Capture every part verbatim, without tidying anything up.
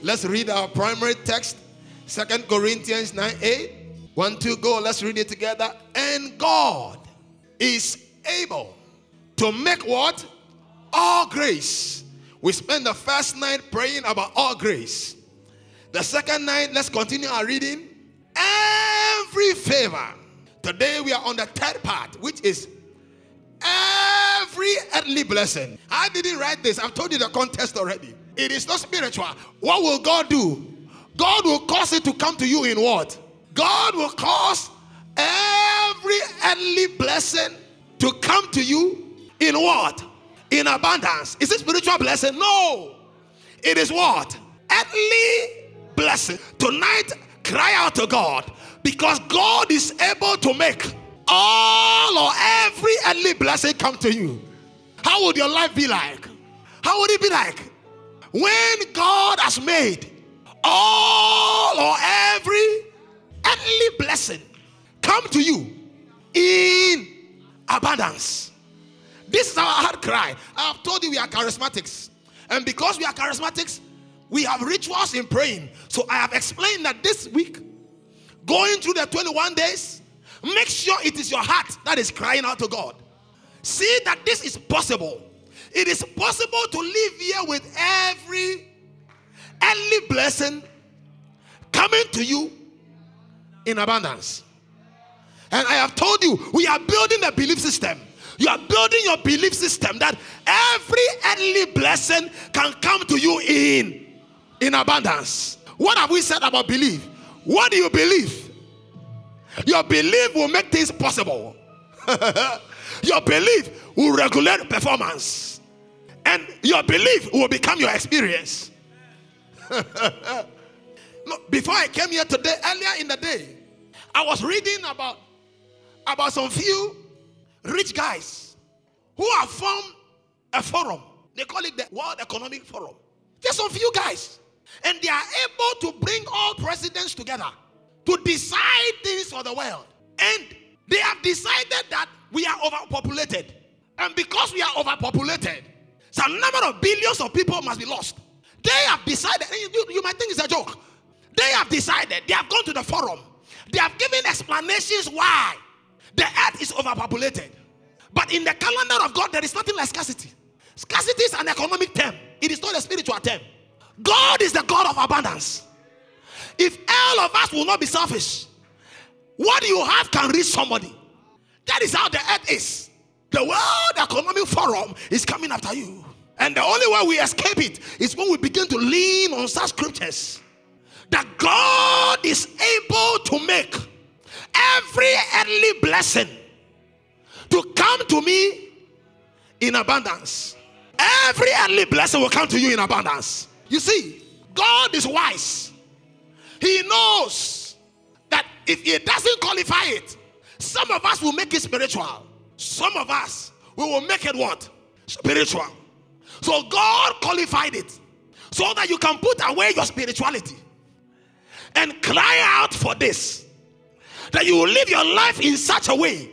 Let's read our primary text, Second Corinthians nine eight. one, two, go. Let's read it together. And God is able to make what? All grace. We spent the first night praying about all grace. The second night, let's continue our reading. Every favor. Today we are on the third part, which is every earthly blessing. I didn't write this. I've told you the context already. It is not spiritual. What will God do? God will cause it to come to you in what? God will cause every earthly blessing to come to you in what? In abundance. Is it spiritual blessing? No. It is what? Earthly blessing. Tonight, cry out to God, because God is able to make all or every earthly blessing come to you. How would your life be like? How would it be like? When God has made all or every earthly blessing come to you in abundance. This is our heart cry. I have told you we are charismatics. And because we are charismatics, we have rituals in praying. So I have explained that this week, going through the twenty-one days, make sure it is your heart that is crying out to God. See that this is possible. It is possible to live here with every earthly blessing coming to you in abundance. And I have told you, we are building a belief system. You are building your belief system that every earthly blessing can come to you in, in abundance. What have we said about belief? What do you believe? Your belief will make things possible. Your belief will regulate performance. And your belief will become your experience. Look, before I came here today, earlier in the day, I was reading about, about some few rich guys who have formed a forum. They call it the World Economic Forum. Just some few guys. And they are able to bring all presidents together to decide things for the world. And they have decided that we are overpopulated. And because we are overpopulated, some number of billions of people must be lost. They have decided, and you, you might think it's a joke. They have decided, they have gone to the forum. They have given explanations why the earth is overpopulated. But in the calendar of God, there is nothing like scarcity. Scarcity is an economic term. It is not a spiritual term. God is the God of abundance. If all of us will not be selfish, what you have can reach somebody. That is how the earth is. The World Economic Forum is coming after you. And the only way we escape it is when we begin to lean on such scriptures. That God is able to make every earthly blessing to come to me in abundance. Every earthly blessing will come to you in abundance. You see, God is wise. He knows that if he doesn't qualify it, some of us will make it spiritual. Some of us, we will make it what? Spiritual. So God qualified it so that you can put away your spirituality and cry out for this. That you will live your life in such a way.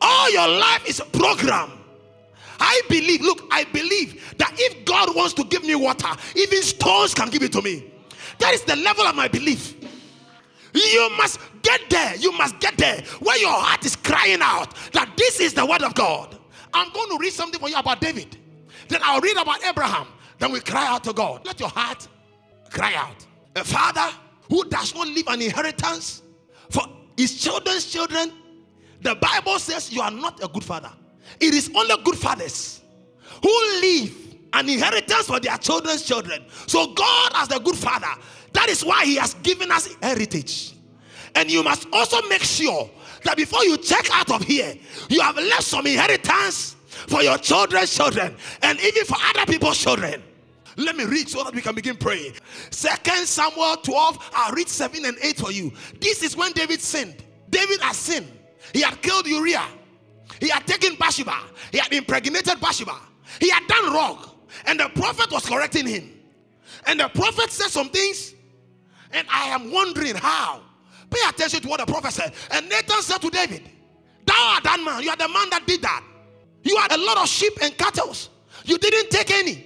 All your life is a program. I believe, look, I believe that if God wants to give me water, even stones can give it to me. That is the level of my belief. You must get there. You must get there where your heart is crying out that this is the word of God. I'm going to read something for you about David. Then I'll read about Abraham. Then we cry out to God. Let your heart cry out. A father who does not leave an inheritance for his children's children, the Bible says you are not a good father. It is only good fathers who leave an inheritance for their children's children. So God, as the good father, that is why he has given us heritage. And you must also make sure that before you check out of here, you have left some inheritance for your children's children and even for other people's children. Let me read so that we can begin praying. Second Samuel twelve, I'll read seven and eight for you. This is when David sinned. David has sinned. He had killed Uriah. He had taken Bathsheba. He had impregnated Bathsheba. He had done wrong. And the prophet was correcting him. And the prophet said some things. And I am wondering how. Pay attention to what the prophet said. And Nathan said to David, thou art that man. You are the man that did that. You had a lot of sheep and cattle. You didn't take any.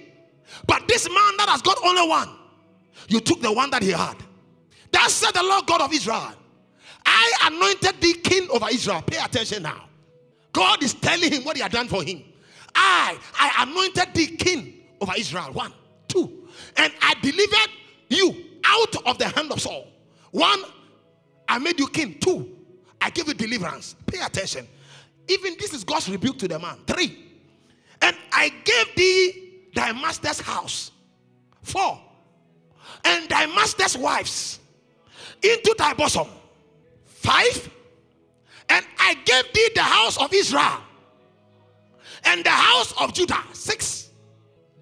But this man that has got only one, You took the one that he had. Thus said the Lord God of Israel, I anointed thee king over Israel. Pay attention now. God is telling him what he had done for him. I, I anointed thee king over Israel. One, two. And I delivered you out of the hand of Saul. One, I made you king. Two, I gave you deliverance. Pay attention. Even this is God's rebuke to the man. Three, and I gave thee thy master's house. Four, and thy master's wives into thy bosom. Five, and I gave thee the house of Israel and the house of Judah. Six,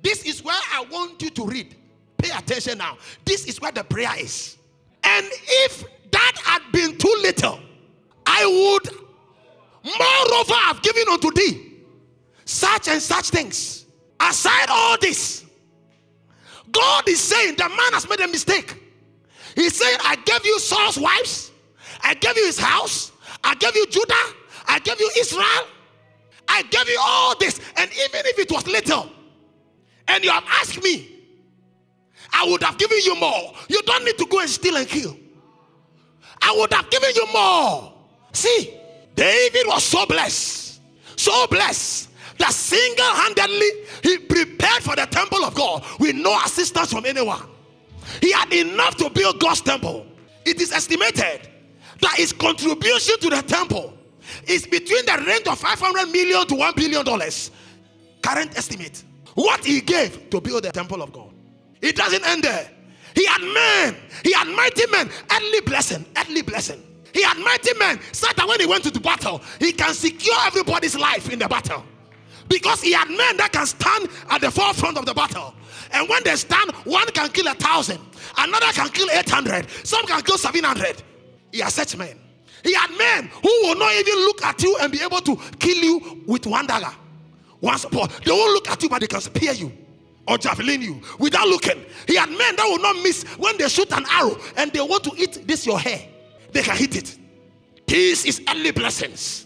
this is where I want you to read. Pay attention now. This is where the prayer is. And if that had been too little, I would moreover have given unto thee such and such things. Aside all this, God is saying the man has made a mistake. He's saying, I gave you Saul's wives, I gave you his house, I gave you Judah, I gave you Israel, I gave you all this. And even if it was little, and you have asked me, I would have given you more. You don't need to go and steal and kill. I would have given you more. See, David was so blessed, so blessed, that single-handedly he prepared for the temple of God with no assistance from anyone. He had enough to build God's temple. It is estimated that his contribution to the temple is between the range of five hundred million dollars to one billion dollars. Current estimate. What he gave to build the temple of God. It doesn't end there. He had men. He had mighty men. Earthly blessing. Earthly blessing. He had mighty men such that when he went to the battle, he can secure everybody's life in the battle. Because he had men that can stand at the forefront of the battle. And when they stand, one can kill a thousand. Another can kill eight hundred. Some can kill seven hundred. He had such men. He had men who will not even look at you and be able to kill you with one dagger. One support. They won't look at you, but they can spear you. Or javelin you without looking. He had men that will not miss when they shoot an arrow and they want to eat this your hair. They can hit it. This is earthly blessings.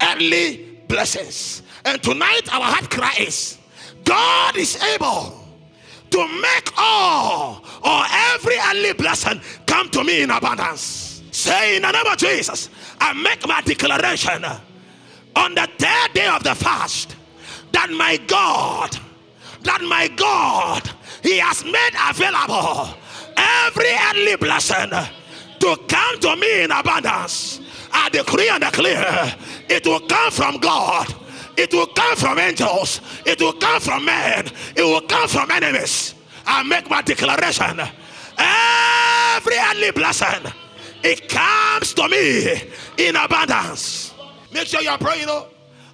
Earthly blessings. And tonight our heart cry is, God is able to make all or every earthly blessing come to me in abundance. Say in the name of Jesus, I make my declaration on the third day of the fast that my God that my God, he has made available every earthly blessing to come to me in abundance. I decree and declare, it will come from God. It will come from angels. It will come from men. It will come from enemies. I make my declaration. Every earthly blessing, it comes to me in abundance. Make sure you are praying. You know,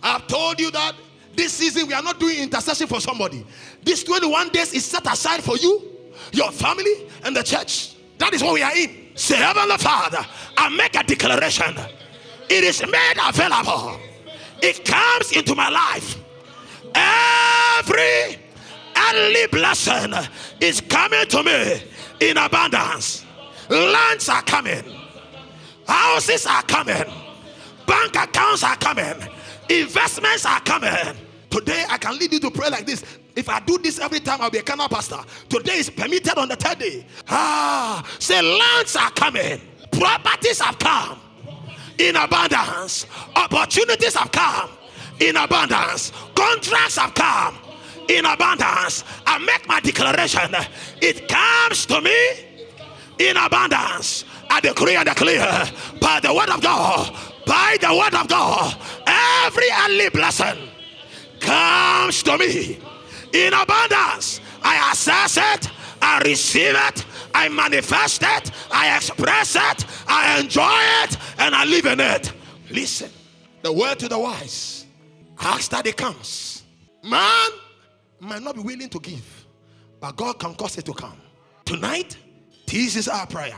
I've told you that this season, we are not doing intercession for somebody. This twenty-one days is set aside for you, your family, and the church. That is what we are in. Say, Heavenly Father, I make a declaration. It is made available. It comes into my life. Every earthly blessing is coming to me in abundance. Lands are coming. Houses are coming. Bank accounts are coming. Investments are coming. Today, I can lead you to pray like this. If I do this every time, I'll be a carnal pastor. Today is permitted on the third day. Ah, say lands are coming. Properties have come in abundance. Opportunities have come in abundance. Contracts have come in abundance. I make my declaration. It comes to me in abundance. I decree and declare by the word of God. By the word of God, every earthly blessing comes to me in abundance. I assess it, I receive it, I manifest it, I express it, I enjoy it, and I live in it. Listen, the word to the wise, ask that it comes. Man might not be willing to give, but God can cause it to come. Tonight, this is our prayer.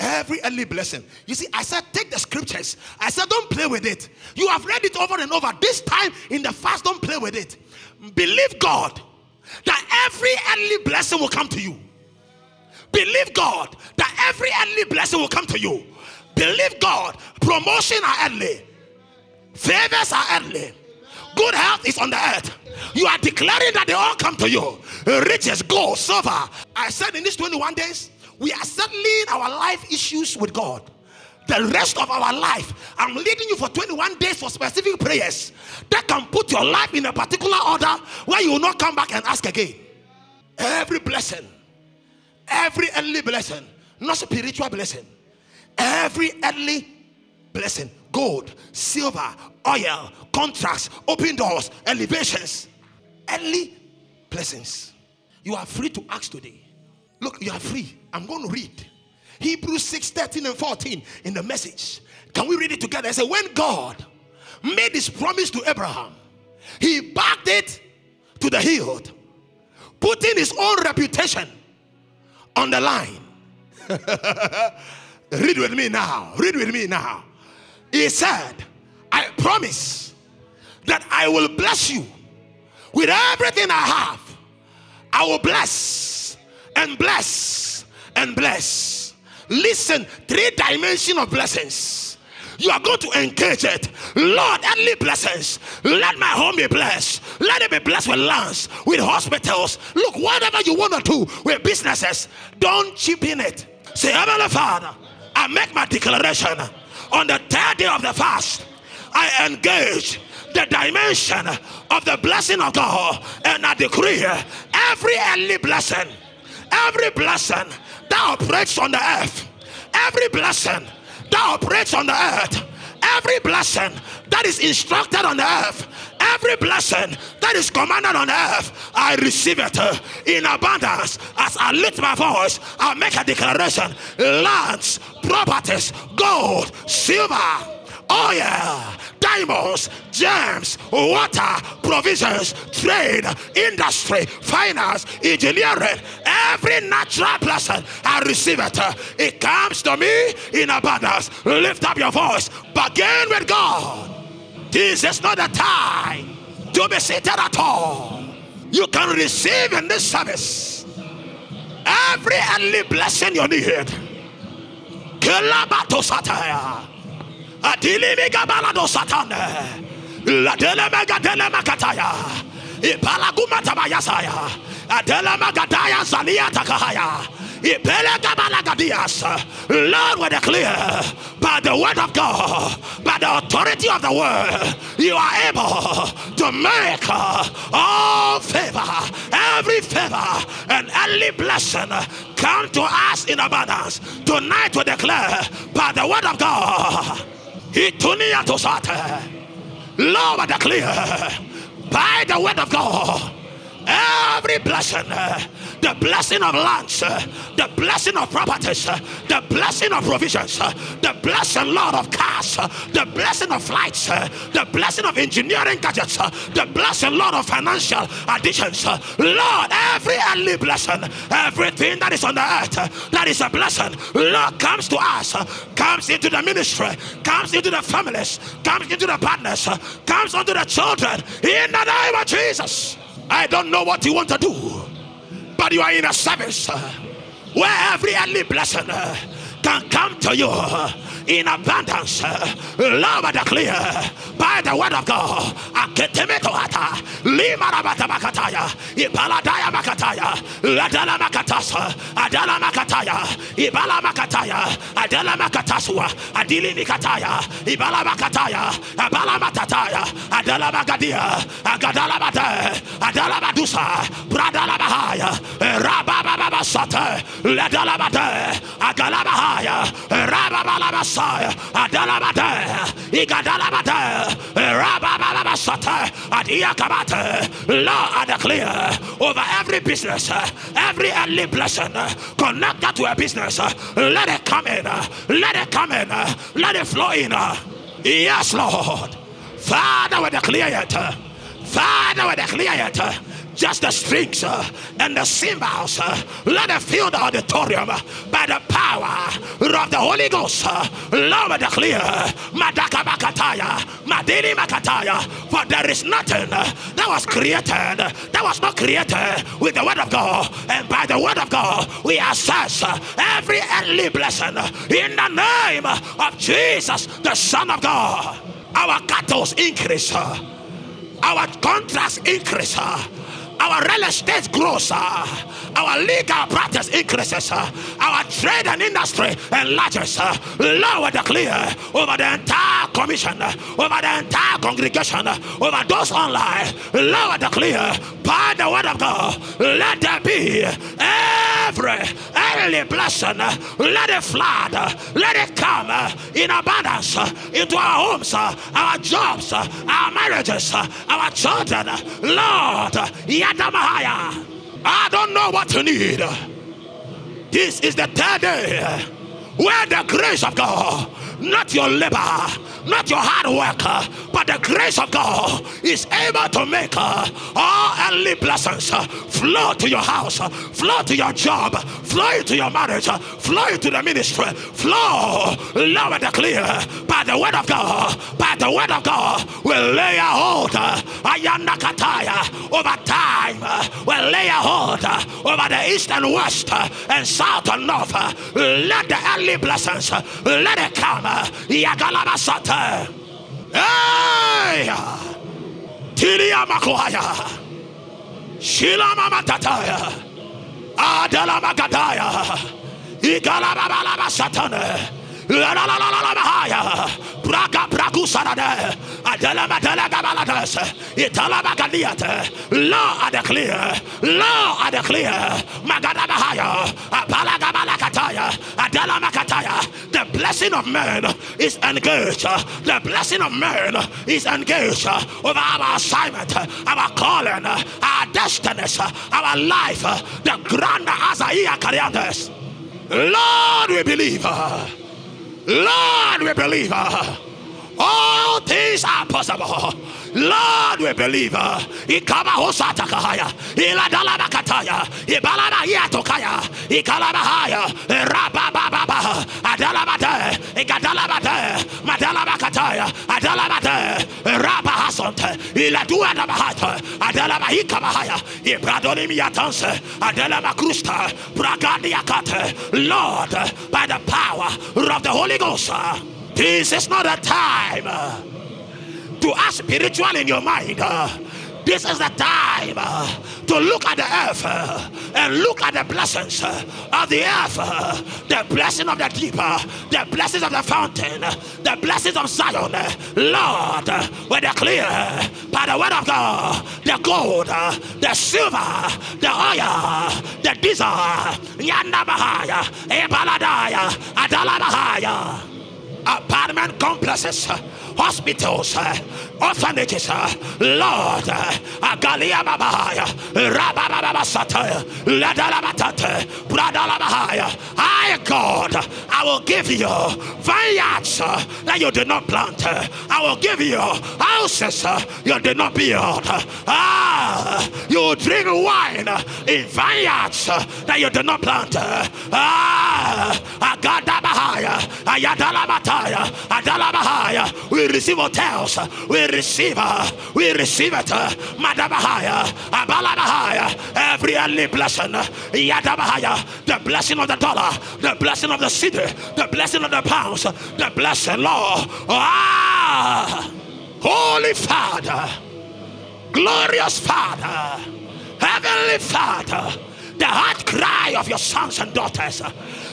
Every earthly blessing. You see, I said, take the scriptures. I said, don't play with it. You have read it over and over. This time in the fast, don't play with it. Believe God that every earthly blessing will come to you. Believe God that every earthly blessing will come to you. Believe God. Promotion are earthly. Favors are earthly. Good health is on the earth. You are declaring that they all come to you. Riches, gold, silver. I said in these twenty-one days, we are settling our life issues with God. The rest of our life, I'm leading you for twenty-one days for specific prayers that can put your life in a particular order where you will not come back and ask again. Every blessing, every earthly blessing, not spiritual blessing, every earthly blessing, gold, silver, oil, contracts, open doors, elevations, earthly blessings. You are free to ask today. Look, you are free. I'm going to read Hebrews six, thirteen and fourteen in the Message. Can we read it together? It says, when God made his promise to Abraham, he backed it to the hilt, putting his own reputation on the line. Read with me now. Read with me now. He said, I promise that I will bless you with everything I have. I will bless and bless and bless. Listen, three dimensions of blessings. You are going to engage it. Lord, earthly blessings. Let my home be blessed. Let it be blessed with lands, with hospitals. Look, whatever you want to do with businesses, don't cheapen it. Say, Heavenly Father, I make my declaration. On the third day of the fast, I engage the dimension of the blessing of God. And I decree every earthly blessing, every blessing that operates on the earth, every blessing that operates on the earth, every blessing that is instructed on the earth, every blessing that is commanded on the earth, I receive it in abundance. As I lift my voice, I make a declaration. Lands, properties, gold, silver, oil, diamonds, gems, water, provisions, trade, industry, finance, engineering, every natural blessing, I receive it. It comes to me in abundance. Lift up your voice. Begin with God. This is not a time to be seated at all. You can receive in this service every earthly blessing you need. Adili mega balado satane, ladele mega dele makataya, ipalaguma tabayasaya, adele magadaya zania takahaya, ipelega balagadias. Lord, we declare by the word of God, by the authority of the word, you are able to make all favor, every favor, and earthly blessing come to us in abundance. Tonight we declare by the word of God. Lord, declare by the word of God every blessing, the blessing of lands, the blessing of properties, the blessing of provisions, the blessing, Lord, of cars, the blessing of flights, the blessing of engineering gadgets, the blessing, Lord, of financial additions. Lord, every earthly blessing, everything that is on the earth that is a blessing, Lord, comes to us, comes into the ministry, comes into the families, comes into the partners, comes unto the children, in the name of Jesus. I don't know what you want to do, but you are in a service where every earthly blessing can come to you in abundance. Love and declare by the word of God. Lord, declare over every business, every earthly blessing connected to a business, let it come in, let it come in, let it flow in. Yes, Lord. Father, we declare it. Father, we declare it. Just the strings uh, and the cymbals, uh, let it fill the auditorium uh, by the power of the Holy Ghost. Uh, Lord, declare, Madaka Makataya, Madini Makataya, for there is nothing uh, that was created, uh, that was not created with the word of God, and by the word of God, we assess uh, every earthly blessing uh, in the name of Jesus, the Son of God. Our cattle increase. Uh, our contracts increase, our real estate grows, our legal practice increases, our trade and industry enlarges. Lord, declare over the entire commission, over the entire congregation, over those online, Lord, declare by the word of God, let there be every early blessing, let it flood, let it come in abundance into our homes, our jobs, our marriages, our children. Lord, I don't know what you need. This is the third day where the grace of God, not your labor, not your hard work, but the grace of God is able to make all earthly blessings flow to your house, flow to your job, flow into your marriage, flow into the ministry, flow, Lord, declare by the word of God, by the word of God, we lay a hold over time, we lay a hold over the east and west and south and north. Let the earthly blessings, let it come. The blessing of man is engaged. The blessing of man is engaged over our assignment, our calling, our destinies, our life. The grand Azaiah Kariandes. Lord, we believe. Lord, we believe. All things are possible. Lord, we believe. Lord, by the power of the Holy Ghost, this is not a time to act spiritual in your mind. This is the time to look at the earth and look at the blessings of the earth, the blessing of the deep, the blessings of the fountain, the blessings of Zion. Lord, we declare by the word of God, the gold, the silver, the oil, the diesel, Yanabahaya, Ebaladaya, Adalabahaya. Apartment complexes, hospitals, orphanages, Lord, Agalia Babahaya, Rabababasata, Ladalabatate, Bradalabahaya. I, God, I will give you vineyards that you did not plant. I will give you houses you did not build. Ah, you drink wine in vineyards that you did not plant. Ah, Agadabahaya, Ayadalabata. We receive hotels, we receive, we receive it. Madabahaya, Abalabahaya, every early blessing, Yadabahaya, the blessing of the dollar, the blessing of the city, the blessing of the pounds, the blessing, Lord. Ah, Holy Father, glorious Father, Heavenly Father, the heart cry of your sons and daughters.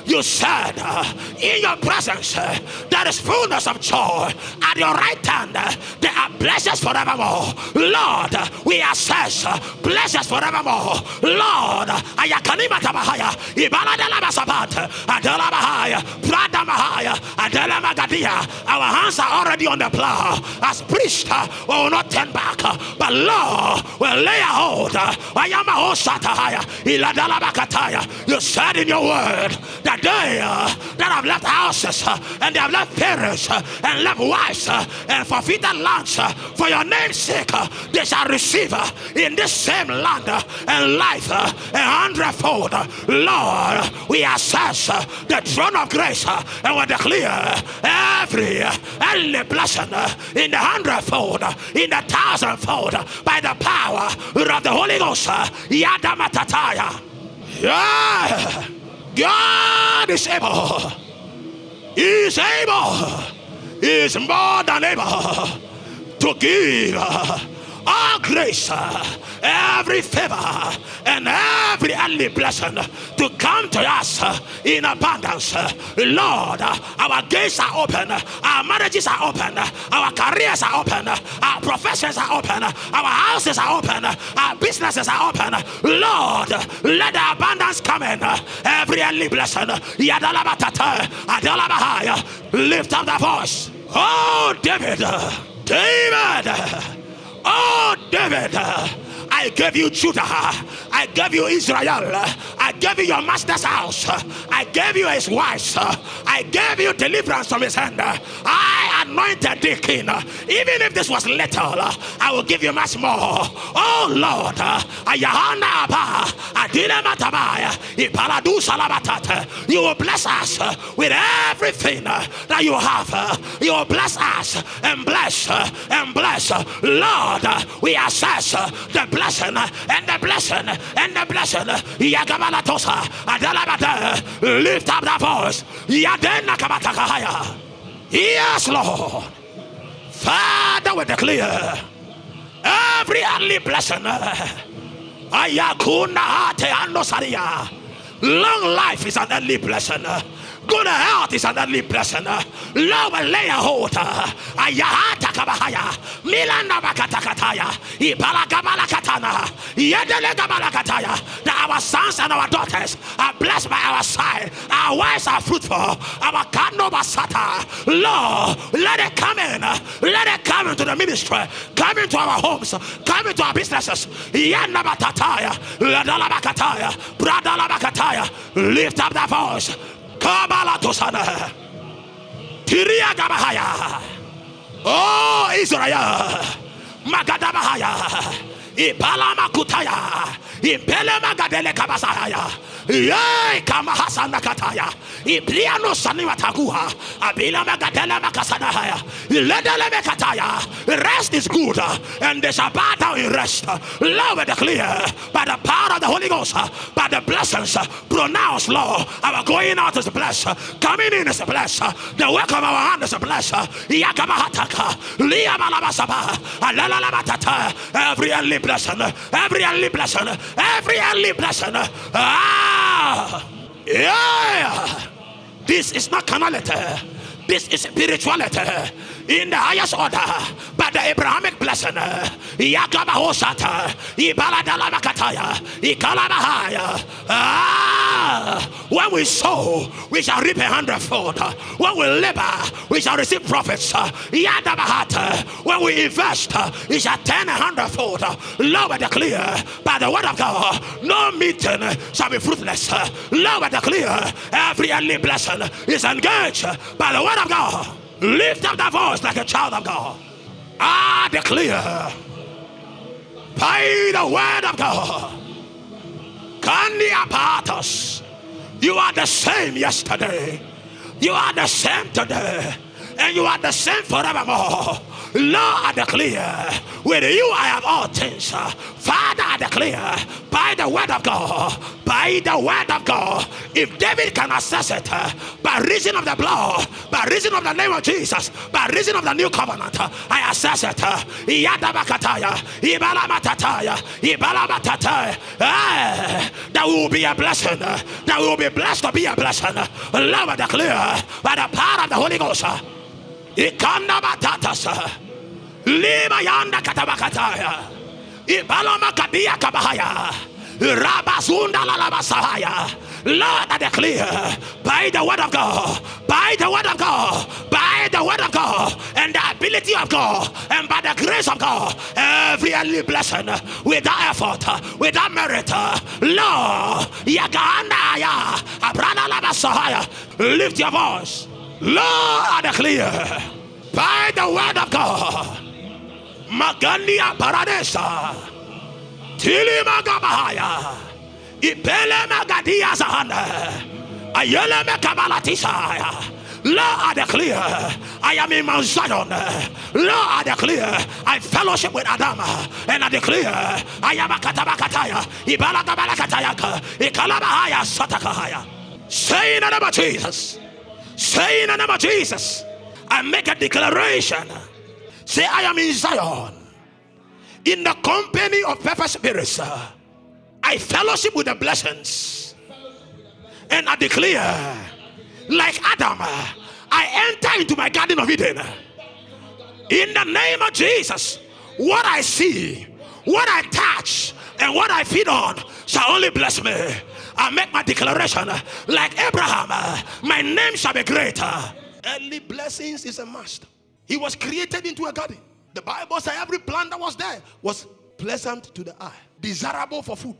You said, uh, in your presence, uh, there is fullness of joy. At your right hand, uh, there are blessings forevermore. Lord, uh, we assess uh, blessings forevermore. Lord, Ayakanima Tabahaya, Ibaladala Basabat, Adela Bahaya, Prada Mahaya, Adela Magadia. Our hands are already on the plow. As priest, uh, we will not turn back. Uh, but Lord, we'll lay a hold. Ayamaho Satahaya, Iladala Bakataya. You said in your word that they uh, that have left houses uh, and they have left parents uh, and left wives uh, and forfeited lands uh, for your name's sake, uh, they shall receive uh, in this same land uh, and life uh, a hundredfold. Uh, Lord, we assess uh, the throne of grace uh, and we declare every uh, early blessing uh, in the hundredfold, uh, in the thousandfold, uh, by the power of the Holy Ghost. Uh, Yadamatataya. Yeah. God is able. He is able. He is more than able to give all grace, every favor, and every earthly blessing to come to us in abundance. Lord, our gates are open, our marriages are open, our careers are open, our professions are open, our houses are open, our businesses are open. Lord, let the abundance come in, every earthly blessing. Lift up the voice. Oh, David, David, oh, David, I gave you Judah, I gave you Israel, I gave you your master's house, I gave you his wife, I gave you deliverance from his hand, I anointed thee king. Even if this was little, I will give you much more. Oh Lord, you will bless us with everything that you have. You will bless us and bless and bless. Lord, we assess the blessing and the blessing and the blessing. Lift up that voice. Yes, Lord. Father, we declare every earthly blessing. Long life is an earthly blessing. Good health is an earthly blessing. Love and lay a hold. Ayahata kabahaya. Milana bakatakataya. Ibalagabala katana. Yedelegabala kataya. That our sons and our daughters are blessed by our side. Our wives are fruitful. Our kanoba sata. Lord, let it come in. Let it come into the ministry. Come into our homes. Come into our businesses. Yanabatataya. Ladalabakataya. Bradalabakataya. Lift up that voice. Kabalatosana, Tiria Gabahaya, oh Israel, Magadabahaya, Ipala Makutaya, Ipele Magadele Kabasahaya, Yay Kamahasana Kataya, Ipliano Saniwataguha, Abila Magadele Makasanahaya, Ledele Mekataya. Rest is good, and they shall bow down in rest. Love and clear by the power of the Holy Ghost, by the blessings pronounced, Lord. Our going out is blessed, coming in is blessed, the work of our hand is blessed. Every earthly blessing, every earthly blessing, every earthly blessing. Ah, yeah. This is not carnality. This is spirituality in the highest order, by the Abrahamic blessing. Ah, when we sow, we shall reap a hundredfold. When we labor, we shall receive profits. When we invest, we shall turn a hundredfold. Love and declare by the word of God, no meeting shall be fruitless. Love and declare every earthly blessing is engaged by the word of God. Lift up that voice like a child of God. I declare by the word of God, Kandiapatos, you are the same yesterday, you are the same today, and you are the same forevermore. Lord, I declare, with you I have all things. Father, I declare, by the word of God, by the word of God, if David can access it, by reason of the blood, by reason of the name of Jesus, by reason of the new covenant, I access it. That will be a blessing. That will be blessed to be a blessing. Lord, I declare, by the power of the Holy Ghost, Ikanda batatasa, lima yanda katabakataya, ibalama kadia kabahaya, rabasunda lalabasahaya. Lord, I declare by the word of God, by the word of God, by the word of God, and the ability of God, and by the grace of God, every earthly blessing, without effort, without merit, Lord, yaganda ya, abrana labasahaya. Lift your voice. Lord, I declare by the word of God, Magania Paradesa, Tili Magabahaya, Ipele Magadia Zahana, Ayele Mekabalatisaya. Lord, I declare, I am in Mount Zion. Lord, I declare, I fellowship with Adam. And I declare, I am a Katabakataya, Ibalakabalakatayaka, Ikalabahaya Satakahaya. Say in the name of Jesus. Say in the name of Jesus, I make a declaration. Say, I am in Zion, in the company of perfect spirits, I fellowship with the blessings, and I declare, like Adam, I enter into my garden of Eden. In the name of Jesus, what I see, what I touch, and what I feed on shall only bless me. I make my declaration, like Abraham, my name shall be greater. Early blessings is a must. He was created into a garden. The Bible says every plant that was there was pleasant to the eye, desirable for food.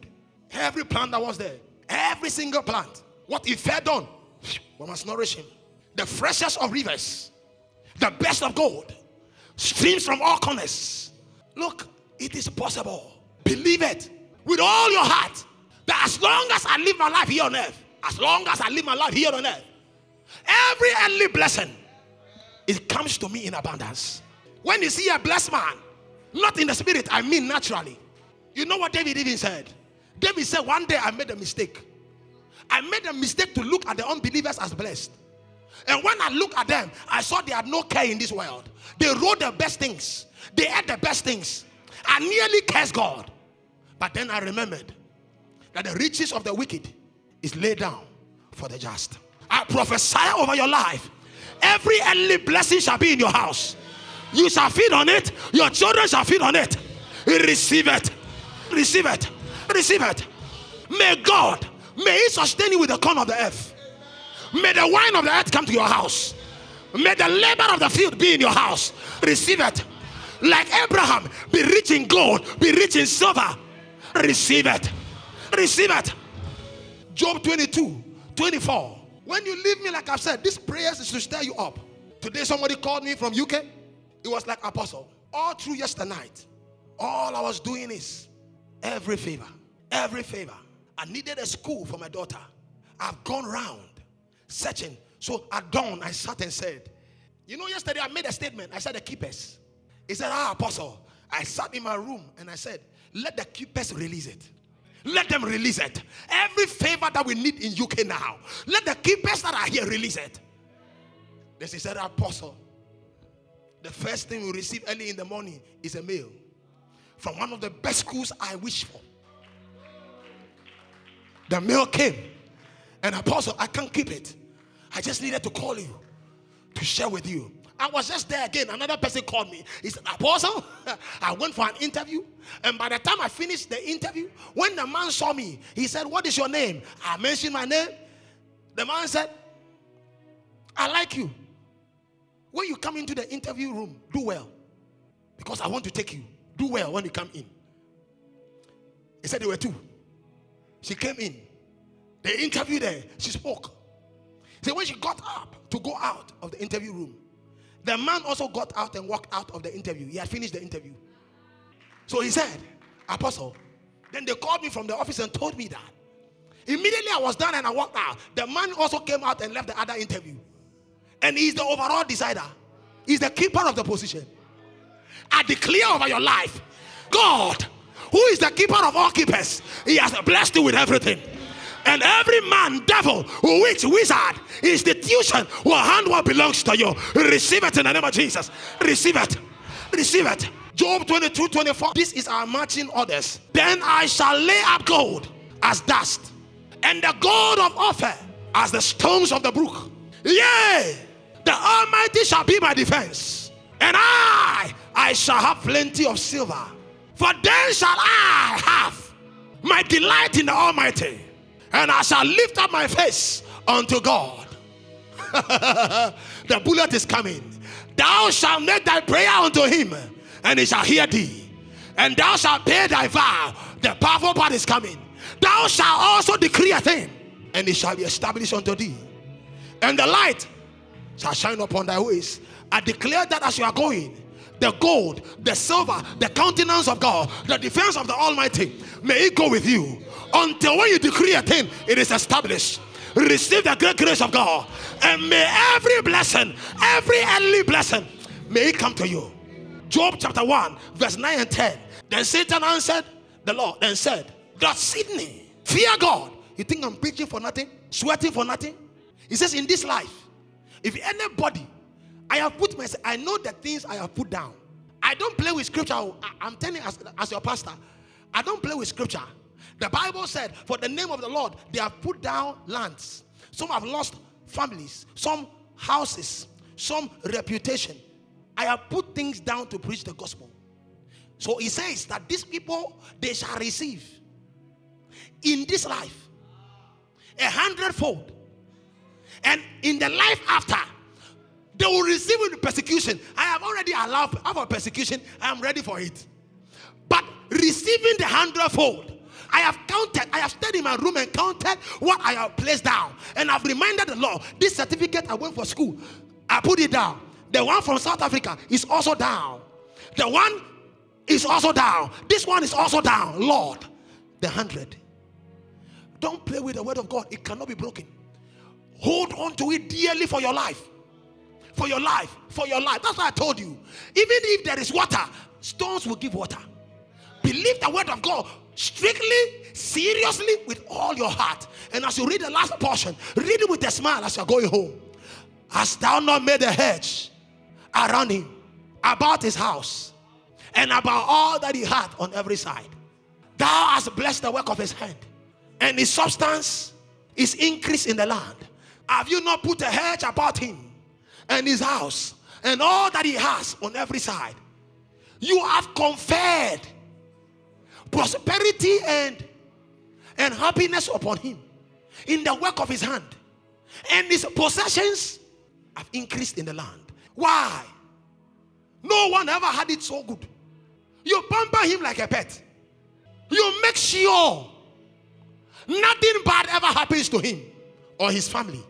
Every plant that was there, every single plant, what he fed on, one must nourish him. The freshest of rivers, the best of gold, streams from all corners. Look, it is possible. Believe it with all your heart that as long as I live my life here on earth, as long as I live my life here on earth, every earthly blessing, it comes to me in abundance. When you see a blessed man, not in the spirit, I mean naturally. You know what David even said? David said, one day I made a mistake. I made a mistake to look at the unbelievers as blessed. And when I looked at them, I saw they had no care in this world. They wrote the best things. They had the best things. I nearly cursed God. But then I remembered that the riches of the wicked is laid down for the just. I prophesy over your life. Every earthly blessing shall be in your house. You shall feed on it. Your children shall feed on it. Receive it. Receive it. Receive it. May God, may He sustain you with the corn of the earth. May the wine of the earth come to your house. May the labor of the field be in your house. Receive it. Like Abraham, be rich in gold, be rich in silver. Receive it. Receive it. Job twenty-two, twenty-four. When you leave me, like I've said, this prayer is to stir you up. Today somebody called me from U K. It was like, Apostle, all through yesternight, all I was doing is every favor, every favor. I needed a school for my daughter. I've gone round searching. So at dawn, I sat and said, you know, yesterday I made a statement. I said, the keepers. He said, ah, Apostle. I sat in my room and I said, let the keepers release it. Let them release it. Every favor that we need in U K now, let the keepers that are here release it. This is an apostle. The first thing we receive early in the morning is a mail from one of the best schools I wish for. The mail came, and Apostle, I can't keep it. I just needed to call you to share with you. I was just there again. Another person called me. He said, Apostle, I went for an interview. And by the time I finished the interview, when the man saw me, he said, what is your name? I mentioned my name. The man said, I like you. When you come into the interview room, do well. Because I want to take you. Do well when you come in. He said there were two. She came in. They interviewed her. She spoke. So when she got up to go out of the interview room, the man also got out and walked out of the interview. He had finished the interview. So he said, Apostle. Then they called me from the office and told me that. Immediately I was done and I walked out. The man also came out and left the other interview. And he's the overall decider. He's the keeper of the position. I declare over your life, God, who is the keeper of all keepers, He has blessed you with everything. And every man, devil, witch, wizard, institution will hand what belongs to you. Receive it in the name of Jesus. Receive it. Receive it. Job twenty-two, twenty-four. This is our marching orders. Then I shall lay up gold as dust, and the gold of Ophir as the stones of the brook. Yea, the Almighty shall be my defense, and I, I shall have plenty of silver. For then shall I have my delight in the Almighty. And I shall lift up my face unto God. The bullet is coming. Thou shalt make thy prayer unto Him, and He shall hear thee. And thou shalt pay thy vow. The powerful part is coming. Thou shalt also decree a thing, and it shall be established unto thee. And the light shall shine upon thy ways. I declare that as you are going, the gold, the silver, the countenance of God, the defense of the Almighty, may it go with you until when you decree a thing, it is established. Receive the great grace of God, and may every blessing, every earthly blessing, may it come to you. Job chapter one, verse nine and ten. Then Satan answered the Lord and said, God, Sydney, fear God. You think I'm preaching for nothing, sweating for nothing? He says, in this life, if anybody, I have put myself, I know the things I have put down. I don't play with scripture. I'm telling you as, as your pastor, I don't play with scripture. The Bible said, for the name of the Lord, they have put down lands. Some have lost families, some houses, some reputation. I have put things down to preach the gospel. So he says that these people, they shall receive in this life a hundredfold. And in the life after, they will receive with persecution. I have already allowed for persecution. I am ready for it. But receiving the hundredfold, I have counted, I have stayed in my room and counted what I have placed down. And I've reminded the Lord, this certificate I went for school, I put it down. The one from South Africa is also down. The one is also down. This one is also down. Lord, the hundred. Don't play with the word of God. It cannot be broken. Hold on to it dearly for your life. For your life. For your life. That's why I told you. Even if there is water, stones will give water. Believe the word of God strictly, seriously, with all your heart. And as you read the last portion, read it with a smile as you're going home. Hast thou not made a hedge around him, about his house, and about all that he hath on every side? Thou hast blessed the work of his hand, and his substance is increased in the land. Have you not put a hedge about him, and his house, and all that he has on every side? You have conferred prosperity and, and happiness upon him in the work of his hand, and his possessions have increased in the land. Why? No one ever had it so good. You pamper him like a pet. You make sure nothing bad ever happens to him or his family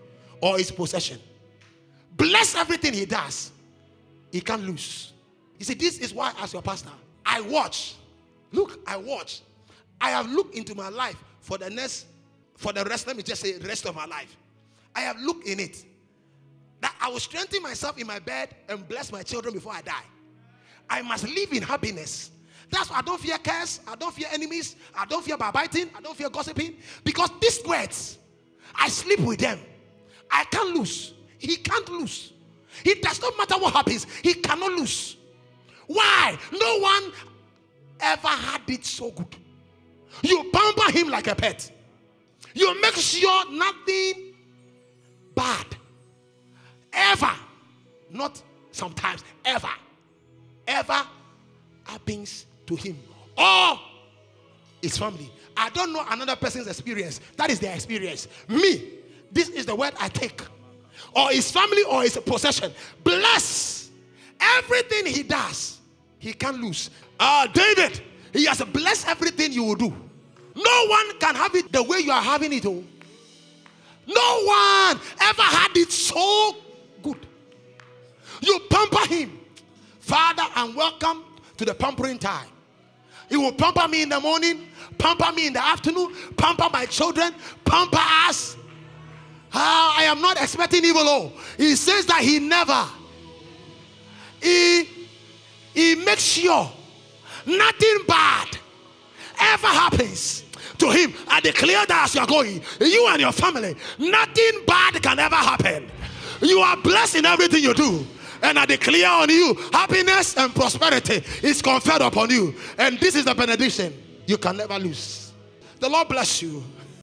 or his possession. Bless everything he does. He can't lose. You see, this is why as your pastor, I watch. Look, I watch. I have looked into my life for the next, for the rest, let me just say rest of my life. I have looked in it. That I will strengthen myself in my bed and bless my children before I die. I must live in happiness. That's why I don't fear curse. I don't fear enemies. I don't fear backbiting. I don't fear gossiping. Because these words, I sleep with them. I can't lose. He can't lose. It does not matter what happens. He cannot lose. Why? No one ever had it so good. You pamper him like a pet. You make sure nothing bad ever, not sometimes, ever, ever happens to him or his family. I don't know another person's experience. That is their experience. Me, this is the word I take. Or his family or his possession. Bless everything he does. He can't lose. Uh, David, he has blessed everything you will do. No one can have it the way you are having it. Oh. No one ever had it so good. You pamper him. Father, and welcome to the pampering time. He will pamper me in the morning, pamper me in the afternoon, pamper my children, pamper us. Uh, I am not expecting evil. Oh. He says that he never. He, he makes sure nothing bad ever happens to him. I declare that as you are going, you and your family, nothing bad can ever happen. You are blessed in everything you do. And I declare on you, happiness and prosperity is conferred upon you. And this is the benediction. You can never lose. The Lord bless you.